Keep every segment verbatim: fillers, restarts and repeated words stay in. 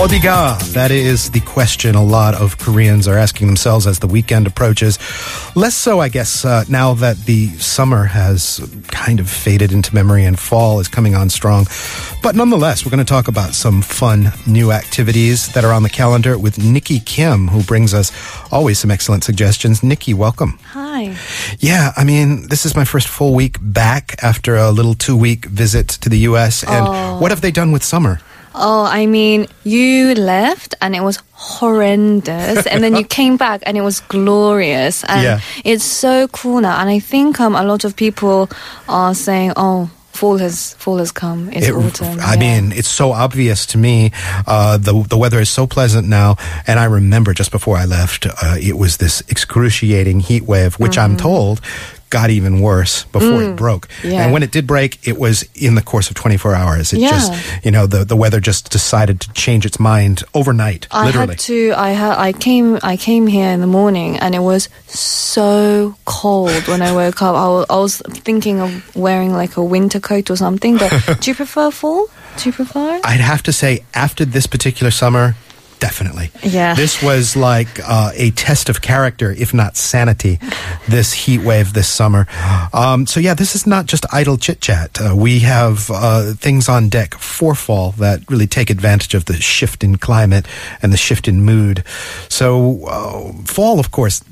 Odiga, that is the question a lot of Koreans are asking themselves as the weekend approaches. Less so, I guess, uh, now that the summer has kind of faded into memory and fall is coming on strong. But nonetheless, we're going to talk about some fun new activities that are on the calendar with Nikki Kim, who brings us always some excellent suggestions. Nikki, welcome. Hi. Yeah, I mean, this is my first full week back after a little two-week visit to the U S. And oh. What have they done with summer? Oh, I mean, you left and it was horrendous. And then you came back and it was glorious. And yeah. It's so cool now. And I think um, a lot of people are saying, oh, Fall has fall has come. It's it, autumn. I yeah. mean, it's so obvious to me. Uh, the the weather is so pleasant now, and I remember just before I left, uh, it was this excruciating heat wave, which mm. I'm told got even worse before mm. it broke. Yeah. And when it did break, it was in the course of twenty-four hours. It yeah. just, you know, the, the weather just decided to change its mind overnight. I literally. had to. I had. I came. I came here in the morning, and it was so cold when I woke up. I was, I was thinking of wearing like a winter coat or something, but do you prefer fall? Do you prefer? I'd have to say, after this particular summer, definitely. Yeah. This was like uh, a test of character, if not sanity, this heat wave this summer. Um, so yeah, this is not just idle chit-chat. Uh, we have uh, things on deck for fall that really take advantage of the shift in climate and the shift in mood. So uh, fall, of course,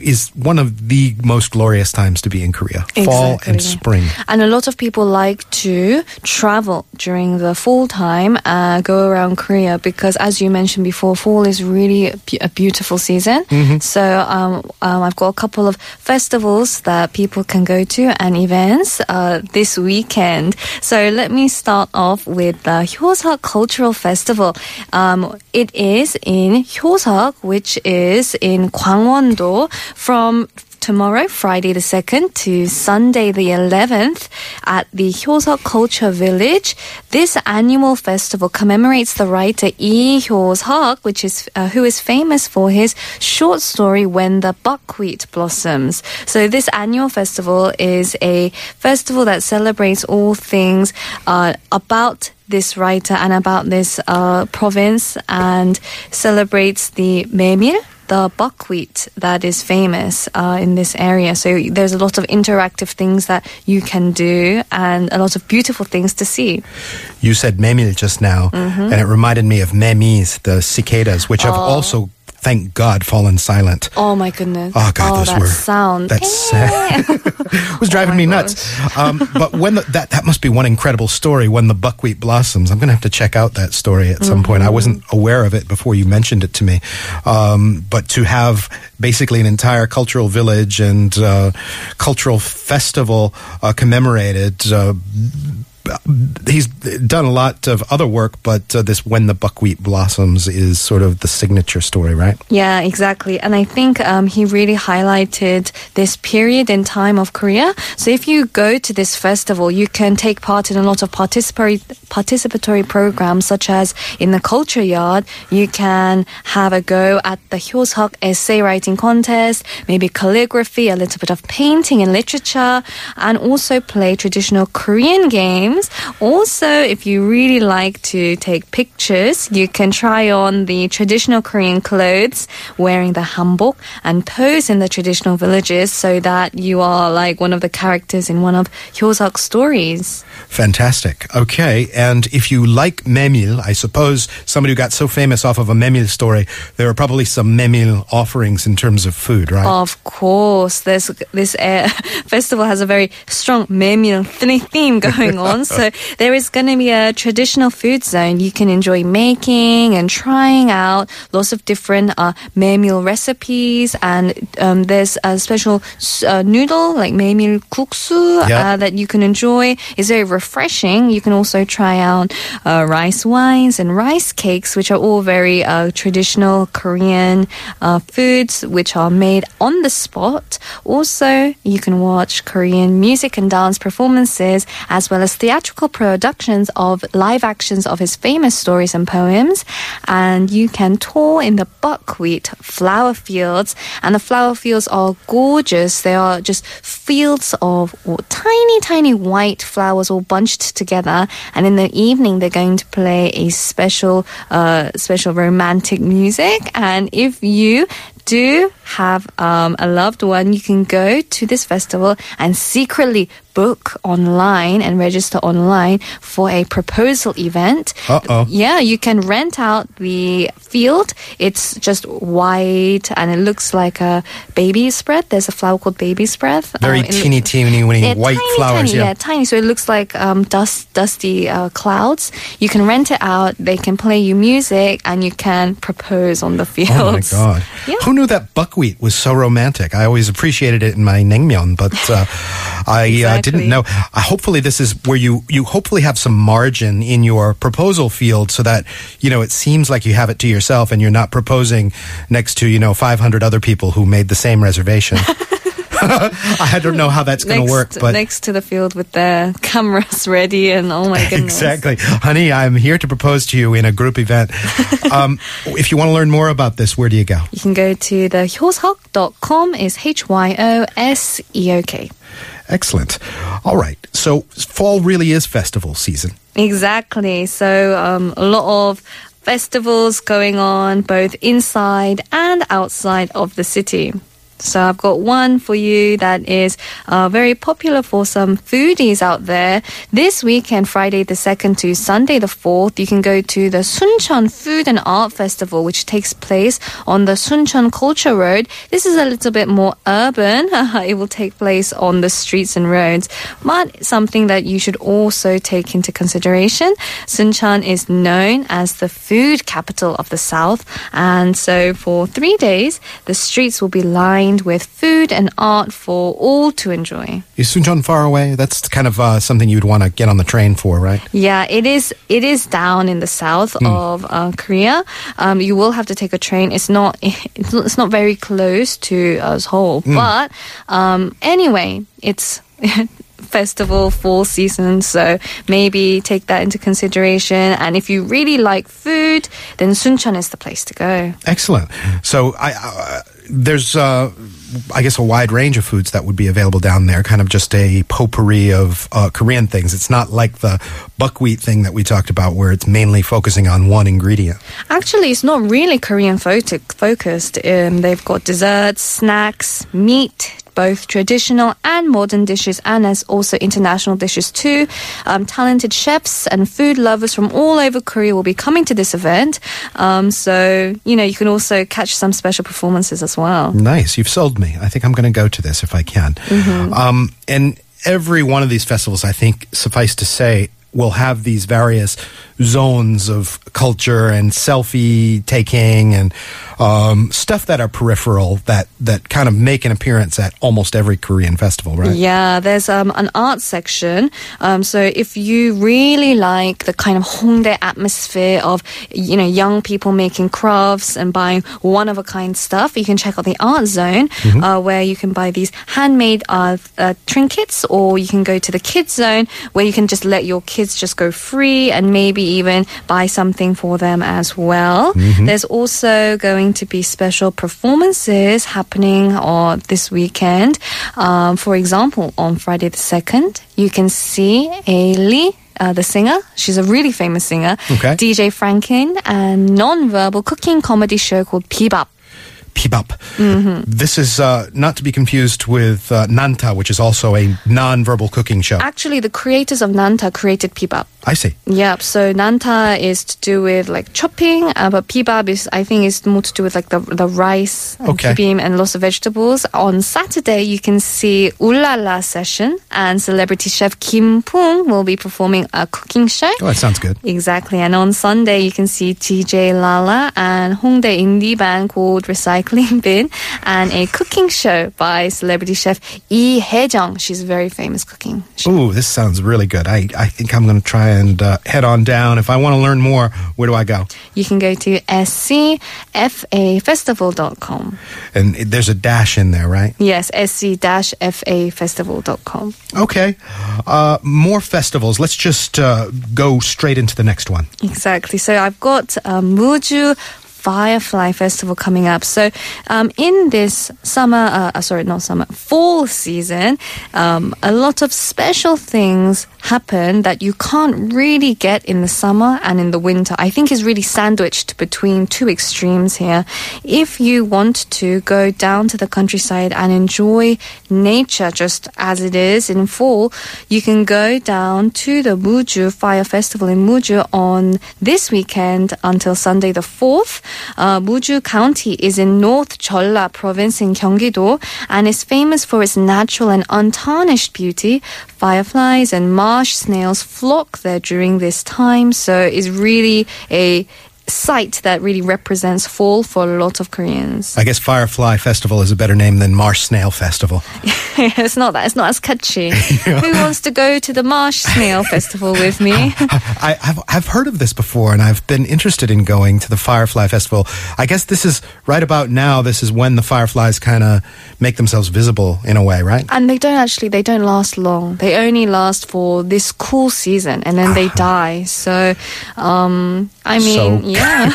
is one of the most glorious times to be in Korea. Exactly. Fall and spring. And a lot of people like to travel during the fall time, uh, go around Korea, because as you mentioned before, fall is really a, bu- a beautiful season. Mm-hmm. So um, um, I've got a couple of festivals that people can go to and events uh, this weekend. So let me start off with the Hyoseok Cultural Festival. Um, it is in Hyoseok, which is in Gangwon-do, from tomorrow, Friday the second, to Sunday the eleventh at the Hyoseok Culture Village. This annual festival commemorates the writer Lee Hyoseok, which is uh, who is famous for his short story When the Buckwheat Blossoms. So this annual festival is a festival that celebrates all things uh, about this writer and about this uh, province, and celebrates the memil, the buckwheat that is famous uh, in this area. So there's a lot of interactive things that you can do and a lot of beautiful things to see. You said memil just now, mm-hmm. and it reminded me of memis, the cicadas, which oh. have also, thank God, fallen silent. Oh my goodness. Oh God, oh, those that were... sound. That sound. It was driving oh me gosh. nuts. Um, but when the, that, that must be one incredible story, When the Buckwheat Blossoms. I'm going to have to check out that story at mm-hmm. some point. I wasn't aware of it before you mentioned it to me. Um, but to have basically an entire cultural village and uh, cultural festival uh, commemorated... Uh, he's done a lot of other work, but uh, this When the Buckwheat Blossoms is sort of the signature story, right? Yeah, exactly. And I think um, he really highlighted this period in time of Korea. So if you go to this festival, you can take part in a lot of participatory, participatory programs, such as in the Culture Yard, you can have a go at the Hyoseok essay writing contest, maybe calligraphy, a little bit of painting and literature, and also play traditional Korean games. Also, if you really like to take pictures, you can try on the traditional Korean clothes, wearing the hanbok, and pose in the traditional villages so that you are like one of the characters in one of Hyoseok's stories. Fantastic. Okay, and if you like memil, I suppose somebody who got so famous off of a memil story, there are probably some memil offerings in terms of food, right? Of course. There's, this uh, festival has a very strong memil theme going on. So there is going to be a traditional food zone. You can enjoy making and trying out lots of different uh, memil recipes. And um, there's a special uh, noodle, like memil kuksu, yep. uh, that you can enjoy. It's very refreshing. You can also try out uh, rice wines and rice cakes, which are all very uh, traditional Korean uh, foods, which are made on the spot. Also, you can watch Korean music and dance performances, as well as theatrical theatrical productions of live actions of his famous stories and poems, and you can tour in the buckwheat flower fields, and the flower fields are gorgeous. They are just fields of or, tiny, tiny white flowers all bunched together, and in the evening they're going to play a special, uh, special romantic music, and if you do have um, a loved one, you can go to this festival and secretly book online and register online for a proposal event. Uh-oh. Yeah, you can rent out the field. It's just white and it looks like a baby's breath. There's a flower called baby's breath. Very um, teeny, looks, teeny, yeah, white tiny, flowers. Tiny, yeah. yeah, tiny. So it looks like um, dust, dusty uh, clouds. You can rent it out. They can play you music and you can propose on the field. Oh my God. Yeah. Who knew that buckwheat was so romantic? I always appreciated it in my naengmyeon, but uh, I exactly. uh, didn't know. Uh, hopefully this is where you, you hopefully have some margin in your proposal field so that, you know, it seems like you have it to yourself and you're not proposing next to, you know, five hundred other people who made the same reservation. I don't know how that's going to work, but next to the field with their cameras ready and oh my goodness. Exactly. Honey, I'm here to propose to you in a group event. Um, if you want to learn more about this, where do you go? You can go to the hyoseok dot com. It's H Y O S E O K. Excellent. All right. So fall really is festival season. Exactly. So um, a lot of festivals going on both inside and outside of the city. So I've got one for you that is uh, very popular for some foodies out there. This weekend, Friday the second to Sunday the fourth, you can go to the Suncheon Food and Art Festival, which takes place on the Suncheon Culture Road. This is a little bit more urban. It will take place on the streets and roads. But something that you should also take into consideration, Suncheon is known as the food capital of the South. And so for three days, the streets will be lined with food and art for all to enjoy. Is Suncheon far away? That's kind of uh, something you'd want to get on the train for, right? Yeah, it is. It is down in the south mm. of uh, Korea. Um, you will have to take a train. It's not. It's not very close to uh, Seoul. Mm. But um, anyway, it's. Festival fall season, so maybe take that into consideration, and if you really like food, then Suncheon is the place to go. Excellent. So I uh, there's uh, I guess a wide range of foods that would be available down there, kind of just a potpourri of uh, Korean things. It's not like the buckwheat thing that we talked about where it's mainly focusing on one ingredient. Actually, it's not really Korean focused. Um, they've got desserts, snacks, meat, both traditional and modern dishes, and as also international dishes too. Um, talented chefs and food lovers from all over Korea will be coming to this event. Um, so, you know, you can also catch some special performances as well. Nice. You've sold me. I think I'm going to go to this if I can. Mm-hmm. Um, and every one of these festivals, I think, suffice to say, will have these various zones of culture and selfie taking and um, stuff that are peripheral that, that kind of make an appearance at almost every Korean festival, right? Yeah, there's um, an art section. Um, so if you really like the kind of Hongdae atmosphere of, you know, young people making crafts and buying one-of-a-kind stuff, you can check out the art zone mm-hmm. uh, where you can buy these handmade uh, uh, trinkets, or you can go to the kids zone where you can just let your kids just go free and maybe even buy something for them as well. Mm-hmm. There's also going to be special performances happening uh, this weekend. Um, for example, on Friday the second, you can see Ailee, Uh, the singer. She's a really famous singer. Okay. D J Franken, and non-verbal cooking comedy show called Bebop. Pibab. Mm-hmm. This is uh, not to be confused with uh, Nanta, which is also a non-verbal cooking show. Actually, the creators of Nanta created Pibab. I see. Yep. So Nanta is to do with like chopping, uh, but Pibab is, I think, is more to do with like the the rice and okay. kibim and lots of vegetables. On Saturday, you can see Ulala Session, and celebrity chef Kim Pung will be performing a cooking show. Oh, that sounds good. Exactly. And on Sunday, you can see D J Lala and Hongdae indie band called Recycle Clean Bin, and a cooking show by celebrity chef Yi Hejong. She's a very famous cooking chef. Ooh, this sounds really good. I, I think I'm going to try and uh, head on down. If I want to learn more, where do I go? You can go to s c f a festival dot com. And there's a dash in there, right? Yes, s c dash f a festival dot com. Okay. Uh, more festivals. Let's just uh, go straight into the next one. Exactly. So I've got uh, Muju Firefly Festival coming up. So um, in this summer, uh, sorry, not summer, fall season, um, a lot of special things happen that you can't really get in the summer and in the winter. I think is really sandwiched between two extremes here. If you want to go down to the countryside and enjoy nature just as it is in fall, you can go down to the Muju Fire Festival in Muju on this weekend until Sunday the fourth. Uh, Muju County is in North Jeolla Province in Gyeonggi-do and is famous for its natural and untarnished beauty. Fireflies and marsh snails flock there during this time, so it's really a site that really represents fall for a lot of Koreans. I guess Firefly Festival is a better name than Marsh Snail Festival. It's not that. It's not as catchy. Yeah. Who wants to go to the Marsh Snail Festival with me? I, I've, I've heard of this before, and I've been interested in going to the Firefly Festival. I guess this is right about now. This is when the fireflies kind of make themselves visible in a way, right? And they don't actually. They don't last long. They only last for this cool season, and then they die. So, um, I mean. So- Yeah.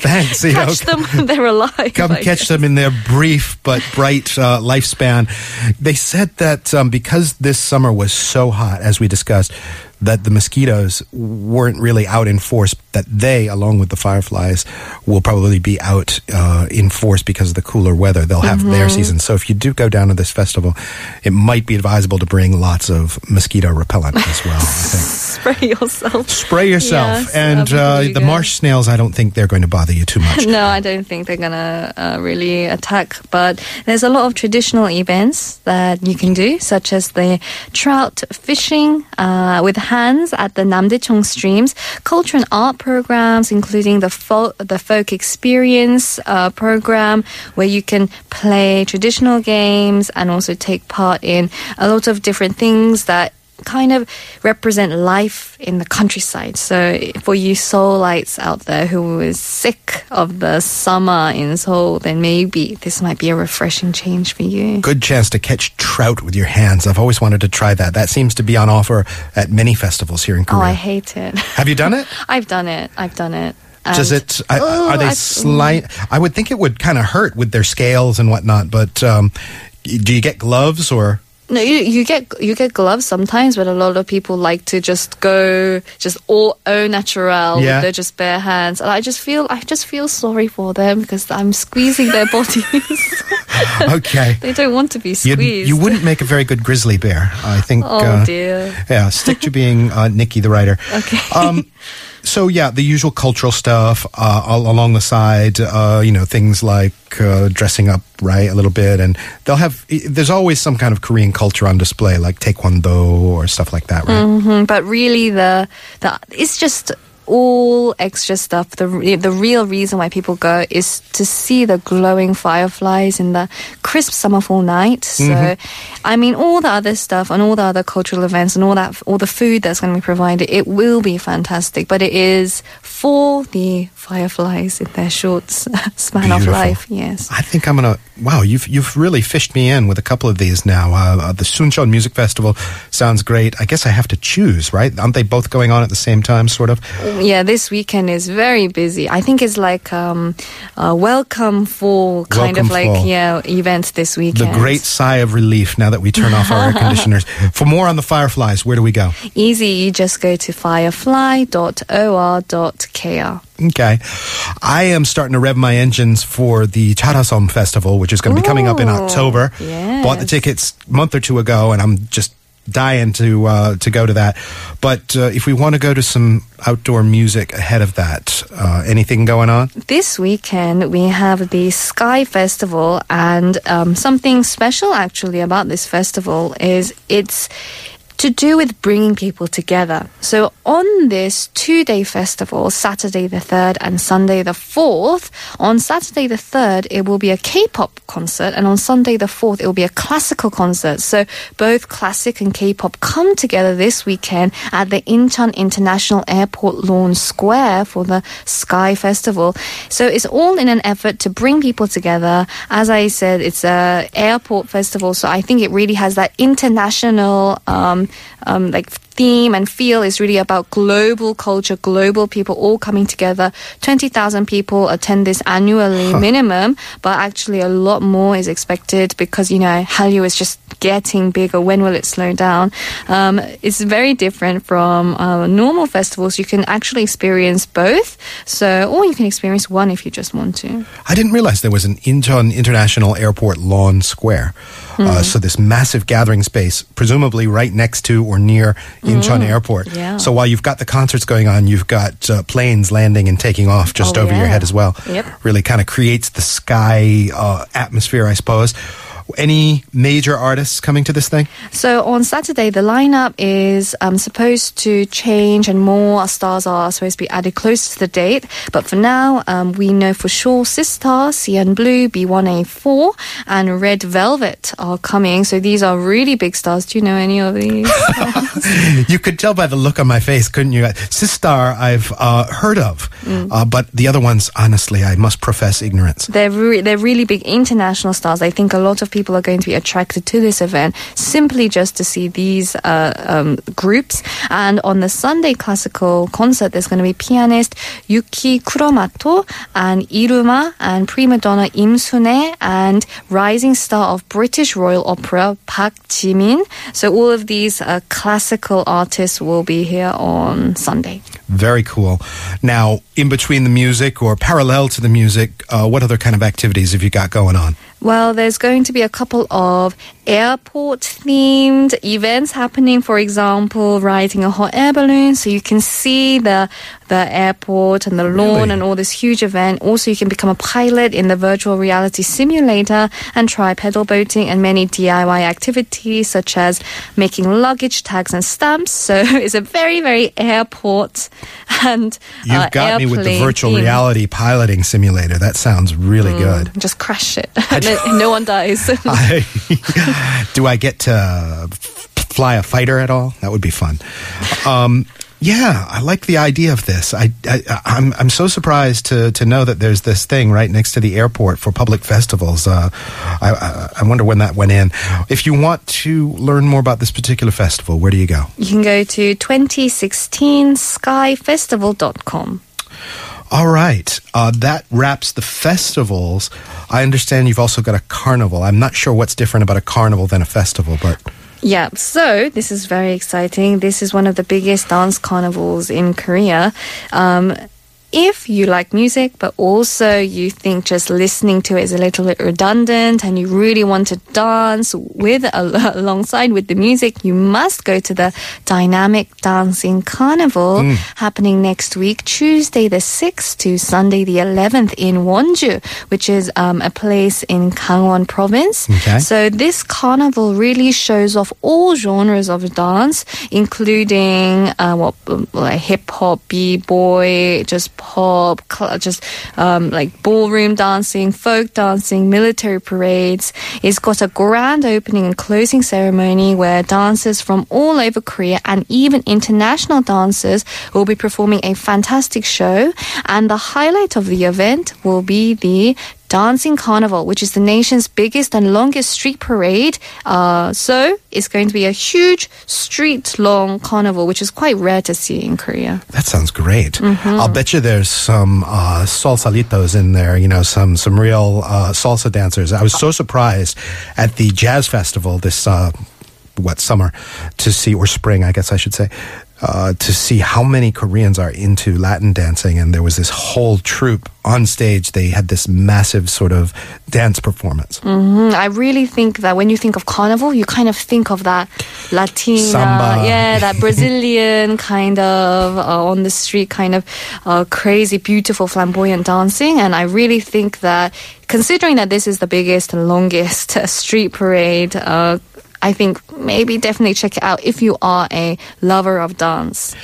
Thanks. You catch know, them when they're alive. Come I catch guess. them in their brief but bright uh, lifespan. They said that um, because this summer was so hot, as we discussed, that the mosquitoes weren't really out in force, that they, along with the fireflies, will probably be out uh, in force because of the cooler weather. They'll have mm-hmm. their season. So if you do go down to this festival, it might be advisable to bring lots of mosquito repellent as well, I think. Spray yourself. Spray yourself. Yes, and uh, the marsh snails, I don't think they're going to bother you too much. No, I don't think they're going to uh, really attack. But there's a lot of traditional events that you can do, such as the trout fishing uh, with hands at the Namdaechong streams, culture and art programs, including the folk, the folk experience uh, program, where you can play traditional games and also take part in a lot of different things that kind of represent life in the countryside. So for you Seoulites out there who is sick of the summer in Seoul, then maybe this might be a refreshing change for you. Good chance to catch trout with your hands. I've always wanted to try that. That seems to be on offer at many festivals here in Korea. Oh, I hate it. Have you done it? I've done it. I've done it. And Does it? I, oh, are they slight? I would think it would kind of hurt with their scales and whatnot, but um, do you get gloves or... No, you, you get you get gloves sometimes, but a lot of people like to just go just all au naturel yeah. with their just bare hands. And I just feel I just feel sorry for them because I'm squeezing their bodies. Okay, they don't want to be squeezed. You'd, you wouldn't make a very good grizzly bear, I think. Oh uh, dear. Yeah, stick to being uh, Nikki the writer. Okay. Um, So, yeah, the usual cultural stuff uh, all along the side, uh, you know, things like uh, dressing up, right, a little bit. And they'll have, there's always some kind of Korean culture on display, like taekwondo or stuff like that, right? Mm-hmm, but really, the, the it's just... all extra stuff. The the real reason why people go is to see the glowing fireflies in the crisp summer fall night. So, mm-hmm. I mean, all the other stuff and all the other cultural events and all that, all the food that's going to be provided, it will be fantastic. But it is for the fireflies in their short span Beautiful. of life. Yes, I think I'm gonna. Wow, you've you've really fished me in with a couple of these now. Uh, the Suncheon Music Festival sounds great. I guess I have to choose, right? Aren't they both going on at the same time, sort of? Yeah, this weekend is very busy. I think it's like um, a welcome fall kind welcome of like fall. yeah event this weekend. The great sigh of relief now that we turn off our air conditioners. For more on the fireflies, where do we go? Easy, you just go to firefly dot or dot k r. Okay. I am starting to rev my engines for the Jarasum Festival, which is going to be Ooh, coming up in October. Yes. Bought the tickets a month or two ago, and I'm just... dying to uh, to go to that. But uh, if we want to go to some outdoor music ahead of that, uh, anything going on? This weekend we have the Sky Festival, and um, something special actually about this festival is it's to do with bringing people together. So on this two-day festival, Saturday the third and Sunday the fourth, on Saturday the third, it will be a K-pop concert, and on Sunday the fourth, it will be a classical concert. So both classic and K-pop come together this weekend at the Incheon International Airport Lawn Square for the Sky Festival. So it's all in an effort to bring people together. As I said, it's a airport festival, so I think it really has that international um, um, like theme and feel. Is really about global culture, global people all coming together. twenty thousand people attend this annually huh. minimum, but actually a lot more is expected because, you know, Hallyu is just getting bigger. When will it slow down? Um, it's very different from uh, normal festivals. You can actually experience both, so or you can experience one if you just want to. I didn't realize there was an Incheon International Airport Lawn Square. Mm. Uh, so this massive gathering space, presumably right next to or near Incheon mm. Airport. Yeah. So while you've got the concerts going on, you've got uh, planes landing and taking off just oh, over yeah. your head as well. Yep. Really kind of creates the sky uh, atmosphere, I suppose. Any major artists coming to this thing? So on Saturday, the lineup is um, supposed to change, and more stars are supposed to be added close to the date. But for now, um, we know for sure Sistar, C N Blue, B one A four, and Red Velvet are coming. So these are really big stars. Do you know any of these? You could tell by the look on my face, couldn't you? Sistar, I've uh, heard of, mm. uh, but the other ones, honestly, I must profess ignorance. They're re- they're really big international stars. I think a lot of people People are going to be attracted to this event simply just to see these uh, um, groups. And on the Sunday classical concert, there's going to be pianist Yuki Kuramoto and Iruma and prima donna Im Sune and rising star of British Royal Opera Park Jimin. So all of these uh, classical artists will be here on Sunday. Very cool. Now, in between the music or parallel to the music, uh, what other kind of activities have you got going on? Well, there's going to be a couple of airport-themed events happening, for example, riding a hot air balloon, so you can see the the airport and the lawn really? and all this huge event. Also, you can become a pilot in the virtual reality simulator and try pedal boating and many D I Y activities, such as making luggage tags and stamps. So it's a very, very airport and You've uh, got me with the virtual theme. reality piloting simulator. That sounds really mm, good. Just crash it. No, no one dies. I, do I get to fly a fighter at all? That would be fun. Um, yeah, I like the idea of this. I, I, I'm I'm so surprised to, to know that there's this thing right next to the airport for public festivals. Uh, I, I, I wonder when that went in. If you want to learn more about this particular festival, where do you go? You can go to twenty sixteen sky festival dot com. All right. Uh, that wraps the festivals. I understand you've also got a carnival. I'm not sure what's different about a carnival than a festival, but... Yeah, so this is very exciting. This is one of the biggest dance carnivals in Korea. Um... If you like music, but also you think just listening to it is a little bit redundant and you really want to dance with alongside with the music, you must go to the Dynamic Dancing Carnival mm. happening next week, Tuesday the sixth to Sunday the eleventh in Wonju, which is um, a place in Gangwon province. Okay. So this carnival really shows off all genres of dance, including uh, what like hip-hop, b-boy, just pop, just um, like ballroom dancing, folk dancing, military parades. It's got a grand opening and closing ceremony where dancers from all over Korea and even international dancers will be performing a fantastic show. And the highlight of the event will be the Dancing Carnival, which is the nation's biggest and longest street parade. Uh, so it's going to be a huge street-long carnival, which is quite rare to see in Korea. That sounds great. Mm-hmm. I'll bet you there's some uh, salsalitos in there, you know, some some real uh, salsa dancers. I was so surprised at the jazz festival this, uh, what, summer to see, or spring, I guess I should say, Uh, to see how many Koreans are into Latin dancing. And there was this whole troupe on stage. They had this massive sort of dance performance. Mm-hmm. I really think that when you think of carnival, you kind of think of that Latina, Samba. yeah, that Brazilian kind of uh, on the street kind of uh, crazy, beautiful, flamboyant dancing. And I really think that considering that this is the biggest and longest uh, street parade uh, I think maybe definitely check it out if you are a lover of dance.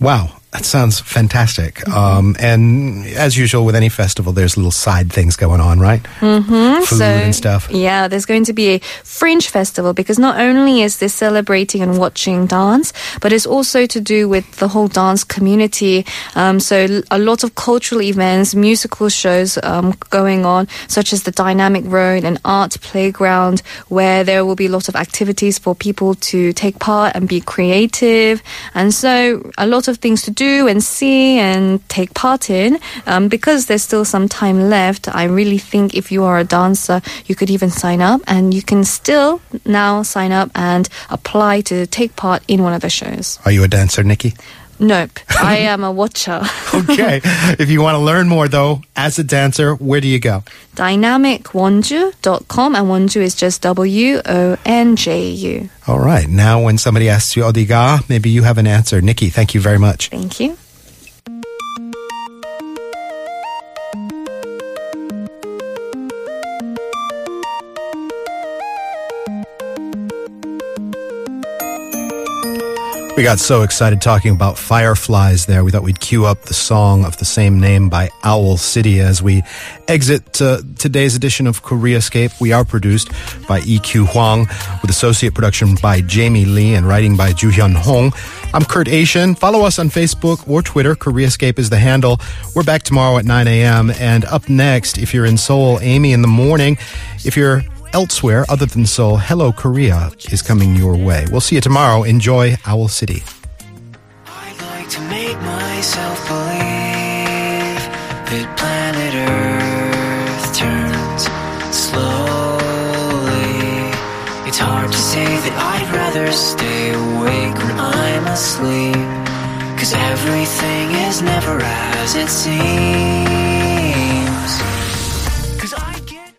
Wow. That sounds fantastic. Mm-hmm. Um, and as usual with any festival, there's little side things going on, right? Mm-hmm. Food so, and stuff. Yeah, there's going to be a fringe festival because not only is this celebrating and watching dance, but it's also to do with the whole dance community. Um, so a lot of cultural events, musical shows um, going on, such as the Dynamic Road and Art Playground, where there will be a lot of activities for people to take part and be creative. And so a lot of things to do and see and take part in. Um, because there's still some time left, I really think if you are a dancer, you could even sign up, and you can still now sign up and apply to take part in one of the shows. Are you a dancer, Nikki? Nope. I am a watcher. Okay. If you want to learn more, though, as a dancer, where do you go? dynamic wonju dot com, and Wonju is just W O N J U. All right. Now when somebody asks you 어디 가, maybe you have an answer. Nikki, thank you very much. Thank you. We got so excited talking about fireflies there. We thought we'd cue up the song of the same name by Owl City as we exit uh, today's edition of KoreaScape. We are produced by E Q Hwang with associate production by Jamie Lee and writing by Juhyun Hong. I'm Kurt Asian. Follow us on Facebook or Twitter. KoreaScape is the handle. We're back tomorrow at nine a.m. And up next, if you're in Seoul, Amy in the morning. If you're elsewhere other than Seoul, Hello Korea is coming your way. We'll see you tomorrow. Enjoy Owl City. I'd like to make myself believe that planet Earth turns slowly. It's hard to say that I'd rather stay awake when I'm asleep, 'cause everything is never as it seems.